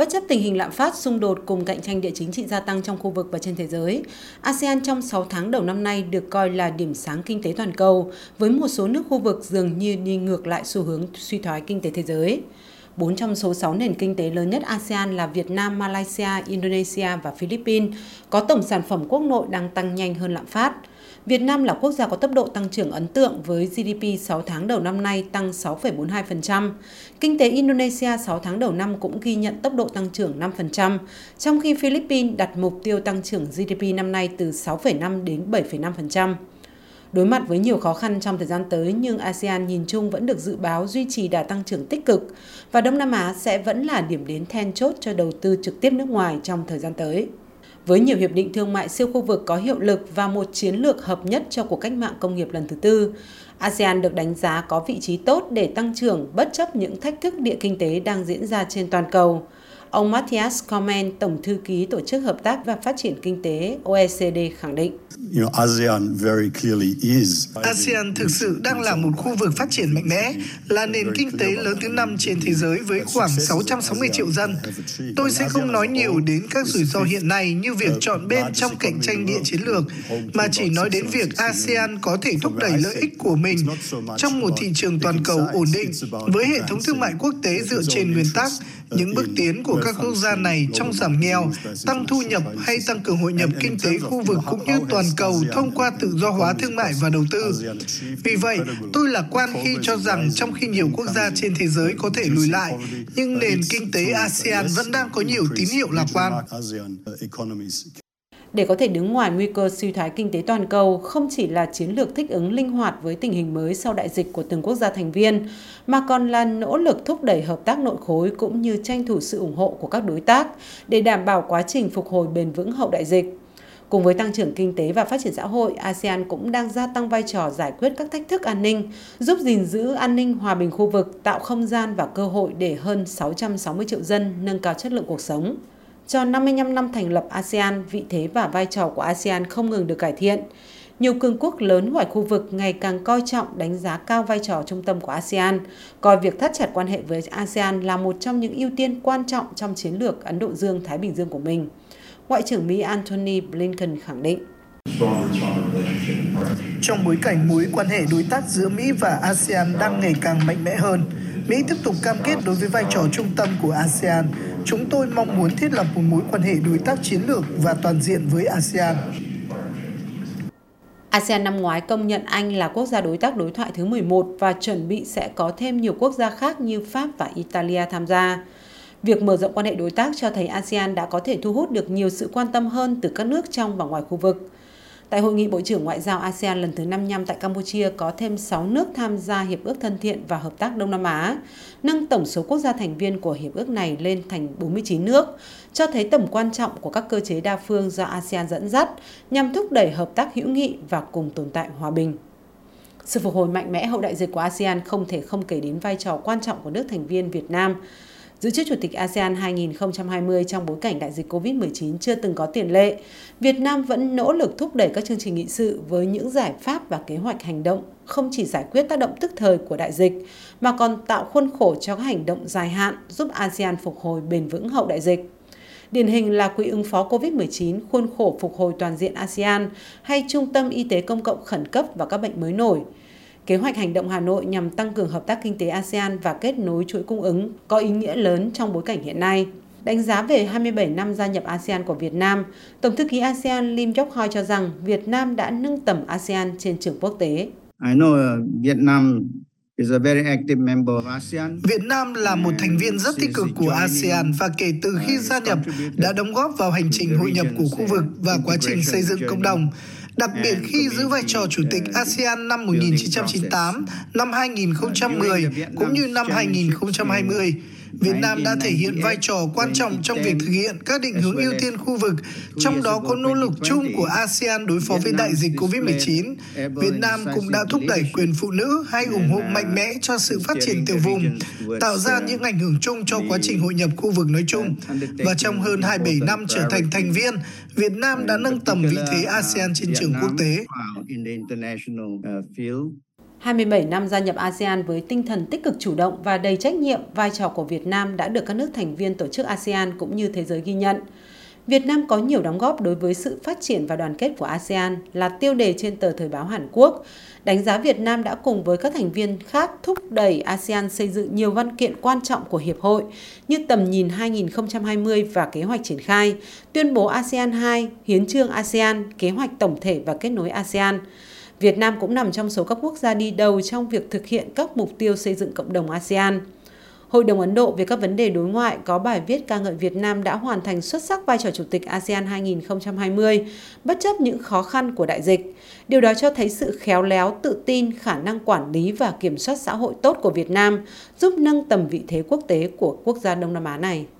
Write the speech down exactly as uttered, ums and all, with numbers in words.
Bất chấp tình hình lạm phát, xung đột cùng cạnh tranh địa chính trị gia tăng trong khu vực và trên thế giới, a sê an trong sáu tháng đầu năm nay được coi là điểm sáng kinh tế toàn cầu, với một số nước khu vực dường như đi ngược lại xu hướng suy thoái kinh tế thế giới. Bốn trong số sáu nền kinh tế lớn nhất a sê an là Việt Nam, Malaysia, Indonesia và Philippines, có tổng sản phẩm quốc nội đang tăng nhanh hơn lạm phát. Việt Nam là quốc gia có tốc độ tăng trưởng ấn tượng với giê đê pê sáu tháng đầu năm nay tăng sáu phẩy bốn mươi hai phần trăm. Kinh tế Indonesia sáu tháng đầu năm cũng ghi nhận tốc độ tăng trưởng năm phần trăm, trong khi Philippines đặt mục tiêu tăng trưởng giê đê pê năm nay từ sáu phẩy năm đến bảy phẩy năm phần trăm. Đối mặt với nhiều khó khăn trong thời gian tới, nhưng a sê an nhìn chung vẫn được dự báo duy trì đà tăng trưởng tích cực và Đông Nam Á sẽ vẫn là điểm đến then chốt cho đầu tư trực tiếp nước ngoài trong thời gian tới. Với nhiều hiệp định thương mại siêu khu vực có hiệu lực và một chiến lược hợp nhất cho cuộc cách mạng công nghiệp lần thứ tư, a sê an được đánh giá có vị trí tốt để tăng trưởng bất chấp những thách thức địa kinh tế đang diễn ra trên toàn cầu. Ông Mathias Cormann, Tổng thư ký Tổ chức Hợp tác và Phát triển Kinh tế O E C D khẳng định. a sê an thực sự đang là một khu vực phát triển mạnh mẽ, là nền kinh tế lớn thứ năm trên thế giới với khoảng sáu trăm sáu mươi triệu dân. Tôi sẽ không nói nhiều đến các rủi ro hiện nay như việc chọn bên trong cạnh tranh địa chiến lược, mà chỉ nói đến việc a sê an có thể thúc đẩy lợi ích của mình trong một thị trường toàn cầu ổn định với hệ thống thương mại quốc tế dựa trên nguyên tắc những bước tiến của các quốc gia này trong giảm nghèo, tăng thu nhập hay tăng cường hội nhập kinh tế khu vực cũng như toàn cầu thông qua tự do hóa thương mại và đầu tư. Vì vậy, tôi lạc quan khi cho rằng trong khi nhiều quốc gia trên thế giới có thể lùi lại, nhưng nền kinh tế a sê an vẫn đang có nhiều tín hiệu lạc quan. Để có thể đứng ngoài nguy cơ suy thoái kinh tế toàn cầu, không chỉ là chiến lược thích ứng linh hoạt với tình hình mới sau đại dịch của từng quốc gia thành viên, mà còn là nỗ lực thúc đẩy hợp tác nội khối cũng như tranh thủ sự ủng hộ của các đối tác để đảm bảo quá trình phục hồi bền vững hậu đại dịch. Cùng với tăng trưởng kinh tế và phát triển xã hội, a sê an cũng đang gia tăng vai trò giải quyết các thách thức an ninh, giúp gìn giữ an ninh hòa bình khu vực, tạo không gian và cơ hội để hơn sáu trăm sáu mươi triệu dân nâng cao chất lượng cuộc sống. Trong năm mươi lăm năm thành lập a sê an, vị thế và vai trò của a sê an không ngừng được cải thiện. Nhiều cường quốc lớn ngoài khu vực ngày càng coi trọng, đánh giá cao vai trò trung tâm của a sê an, coi việc thắt chặt quan hệ với a sê an là một trong những ưu tiên quan trọng trong chiến lược Ấn Độ Dương-Thái Bình Dương của mình. Ngoại trưởng Mỹ Antony Blinken khẳng định. Trong bối cảnh mối quan hệ đối tác giữa Mỹ và a sê an đang ngày càng mạnh mẽ hơn, Mỹ tiếp tục cam kết đối với vai trò trung tâm của a sê an. Chúng tôi mong muốn thiết lập một mối quan hệ đối tác chiến lược và toàn diện với a sê an. a sê an năm ngoái công nhận Anh là quốc gia đối tác đối thoại thứ mười một và chuẩn bị sẽ có thêm nhiều quốc gia khác như Pháp và Italia tham gia. Việc mở rộng quan hệ đối tác cho thấy a sê an đã có thể thu hút được nhiều sự quan tâm hơn từ các nước trong và ngoài khu vực. Tại Hội nghị Bộ trưởng Ngoại giao a sê an lần thứ năm mươi lăm tại Campuchia có thêm sáu nước tham gia Hiệp ước Thân thiện và Hợp tác Đông Nam Á, nâng tổng số quốc gia thành viên của Hiệp ước này lên thành bốn mươi chín nước, cho thấy tầm quan trọng của các cơ chế đa phương do a sê an dẫn dắt nhằm thúc đẩy hợp tác hữu nghị và cùng tồn tại hòa bình. Sự phục hồi mạnh mẽ hậu đại dịch của a sê an không thể không kể đến vai trò quan trọng của nước thành viên Việt Nam. Giữ chức Chủ tịch a sê an hai nghìn không trăm hai mươi trong bối cảnh đại dịch covid mười chín chưa từng có tiền lệ, Việt Nam vẫn nỗ lực thúc đẩy các chương trình nghị sự với những giải pháp và kế hoạch hành động không chỉ giải quyết tác động tức thời của đại dịch, mà còn tạo khuôn khổ cho các hành động dài hạn giúp a sê an phục hồi bền vững hậu đại dịch. Điển hình là Quỹ ứng phó covid mười chín, khuôn khổ phục hồi toàn diện a sê an hay Trung tâm Y tế Công cộng khẩn cấp và các bệnh mới nổi. Kế hoạch hành động Hà Nội nhằm tăng cường hợp tác kinh tế a sê an và kết nối chuỗi cung ứng có ý nghĩa lớn trong bối cảnh hiện nay. Đánh giá về hai mươi bảy năm gia nhập a sê an của Việt Nam, Tổng thư ký a sê an Lim Jock Hoi cho rằng Việt Nam đã nâng tầm a sê an trên trường quốc tế. I know Vietnam is a very active member of a sê an. Việt Nam là một thành viên rất tích cực của a sê an và kể từ khi gia nhập đã đóng góp vào hành trình hội nhập của khu vực và quá trình xây dựng cộng đồng. Đặc biệt khi giữ vai trò Chủ tịch a sê an năm một nghìn chín trăm chín mươi tám, năm hai nghìn không trăm mười cũng như năm hai nghìn không trăm hai mươi, Việt Nam đã thể hiện vai trò quan trọng trong việc thực hiện các định hướng ưu tiên khu vực, trong đó có nỗ lực chung của a sê an đối phó với đại dịch covid mười chín. Việt Nam cũng đã thúc đẩy quyền phụ nữ hay ủng hộ mạnh mẽ cho sự phát triển tiểu vùng, tạo ra những ảnh hưởng chung cho quá trình hội nhập khu vực nói chung. Và trong hơn hai mươi bảy năm trở thành thành viên, Việt Nam đã nâng tầm vị thế a sê an trên trường quốc tế. hai mươi bảy năm gia nhập a sê an với tinh thần tích cực chủ động và đầy trách nhiệm, vai trò của Việt Nam đã được các nước thành viên tổ chức a sê an cũng như thế giới ghi nhận. Việt Nam có nhiều đóng góp đối với sự phát triển và đoàn kết của a sê an là tiêu đề trên tờ Thời báo Hàn Quốc. Đánh giá Việt Nam đã cùng với các thành viên khác thúc đẩy a sê an xây dựng nhiều văn kiện quan trọng của Hiệp hội như tầm nhìn hai nghìn không trăm hai mươi và kế hoạch triển khai, tuyên bố a sê an hai, hiến chương a sê an, kế hoạch tổng thể và kết nối a sê an. Việt Nam cũng nằm trong số các quốc gia đi đầu trong việc thực hiện các mục tiêu xây dựng cộng đồng a sê an. Hội đồng Ấn Độ về các vấn đề đối ngoại có bài viết ca ngợi Việt Nam đã hoàn thành xuất sắc vai trò chủ tịch a sê an hai nghìn không trăm hai mươi, bất chấp những khó khăn của đại dịch. Điều đó cho thấy sự khéo léo, tự tin, khả năng quản lý và kiểm soát xã hội tốt của Việt Nam, giúp nâng tầm vị thế quốc tế của quốc gia Đông Nam Á này.